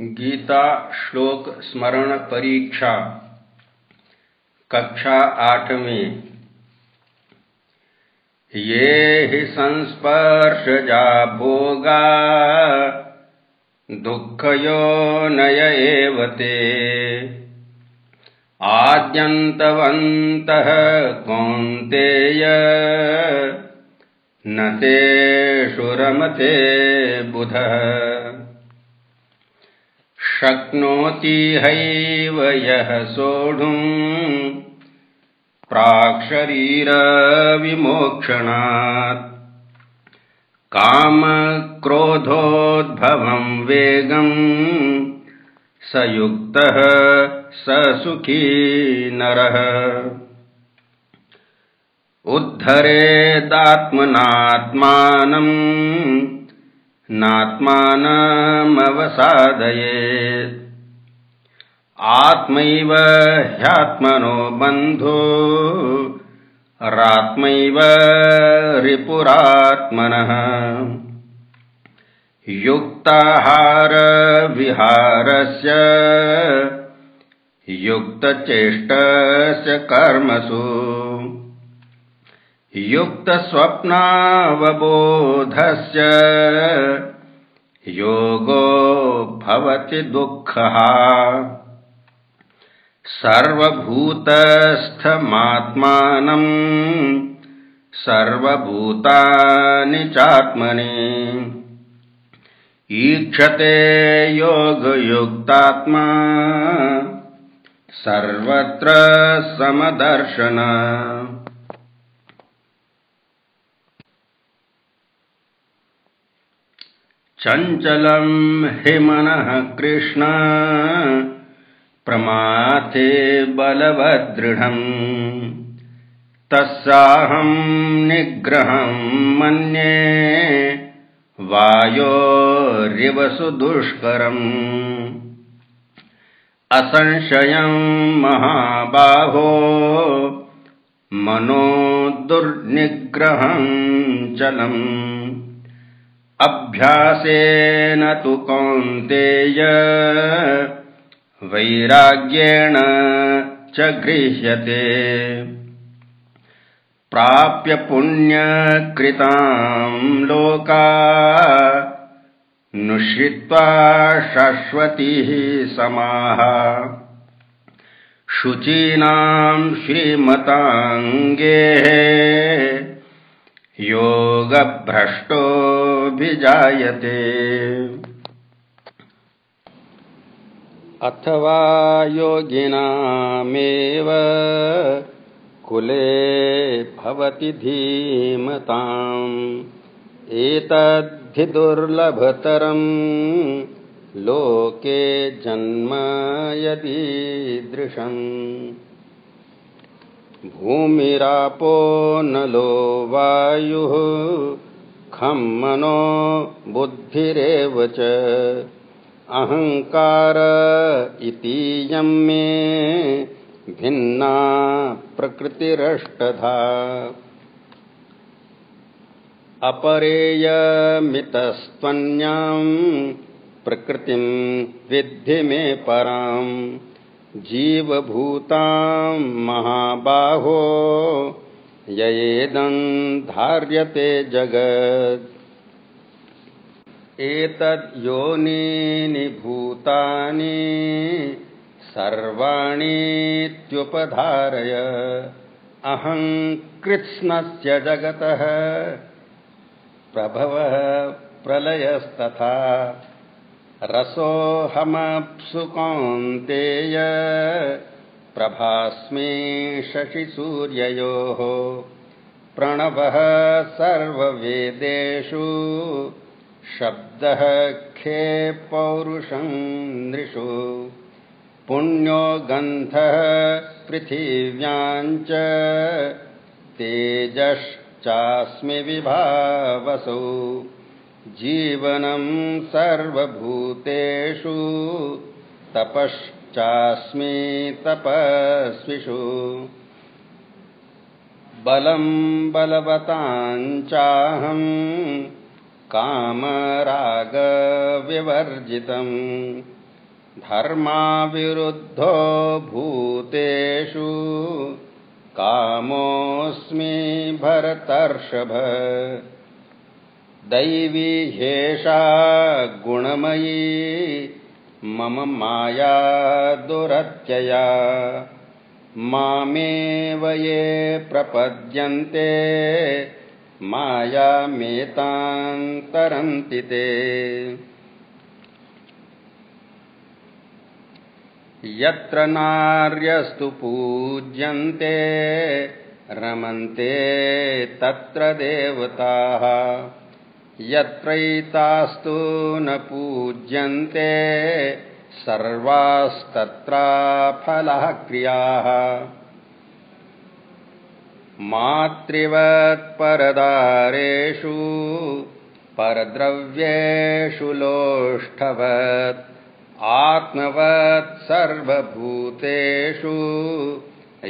गीता श्लोक स्मरण परीक्षा कक्षा 8 में। ये हि संस्पर्शजा भोगा दुःखयोनय एव ते आद्यन्तवन्तः कौन्तेय न तेषु रमते बुधः शक्नोति हैव यः सोढुम् प्राक्शरीर विमोक्षणात् कामक्रोधोद्भवं वेगं स युक्तः स सुखी नरः उद्धरेदात्मनात्मानं नात्मानमवसादयेत् आत्मैव ह्यात्मनो बन्धो रात्मैव रिपुरात्मनः युक्ताहार विहारस्य युक्तचेष्टस्य कर्मसु युक्तस्वप्नावबोधस्य योगो भवति दुःखः सर्वभूतस्थमात्मानं सर्वभूतानि चात्मनि ईक्षते योगयुक्तात्मा सर्वत्र समदर्शन। चञ्चलं हि मनः कृष्ण प्रमाथे बलवदृढं तस्याहं निग्रहं मन्ये वायोरिव सुदुष्करम् असंशयं महाबाहो मनो दुर्निग्रहं चलम् अभ्यासेन तु कौन्तेय वैराग्येण च गृह्यते प्राप्य पुण्यकृतां लोका नुष्यित्वा शाश्वतीः समाः शुचीनां श्रीमताङ्गेः योगभ्रष्टो भिजायते। अथवा योगिनामेव कुले भवति धीमताम् एतद्धि दुर्लभतरं लोके जन्म यदीदृशम् भूमिरापो नलो वायुः खं मनो बुद्धिरेव च अहंकार इतीयं मे भिन्ना प्रकृतिरष्टधा अपरेयमितस्त्वन्यां प्रकृतिं विद्धि मे परां जीवभूतां महाबाहो ययेदं धार्यते जगत्। एतद्योनीनि भूतानि सर्वाणीत्युपधारय अहं कृत्स्नस्य जगतः प्रभवः प्रलयस्तथा रसोऽहमप्सु कौन्तेय प्रभास्मि शशिसूर्ययोः प्रणवः सर्ववेदेषु शब्दः खे पौरुषं नृषु पुण्यो गन्धः पृथिव्यां च तेजश्चास्मि विभावसौ जीवनं सर्वभूतेषु तपश्चास्मि तपस्विषु बलं बलवतां चाहं कामरागविवर्जितम् धर्मा विरुद्धो भूतेषु कामोऽस्मि भरतर्षभ। दैवी ह्येषा गुणमयी मम माया दुरत्यया। मामेव ये प्रपद्यन्ते मायामेतां तरन्ति ते। यत्र नार्यस्तु पूज्यन्ते रमन्ते तत्र देवताः। यत्रैतास्तु न पूज्यन्ते सर्वास्तत्रा फलाः क्रियाः। मातृवत् परदारेषु परद्रव्येषु लोष्ठवत् आत्मवत् सर्वभूतेषु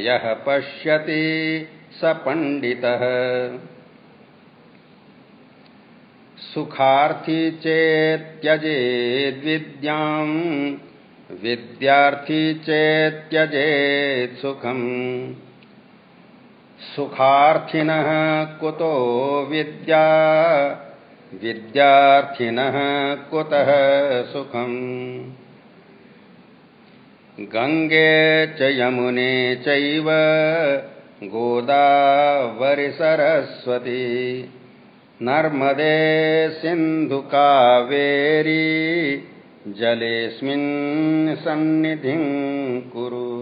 यः पश्यति स पंडितः। सुखार्थी चेत् त्यजेत् विद्यां विद्यार्थी चेत् त्यजेत् सुखम्। सुखार्थिनः कुतो विद्या विद्यार्थिनः कुतः सुखम्। गंगे च यमुने चैव गोदावरि सरस्वती। नर्मदे सिंधु कावेरी जलेस्मिन् सन्निधिं कुरु।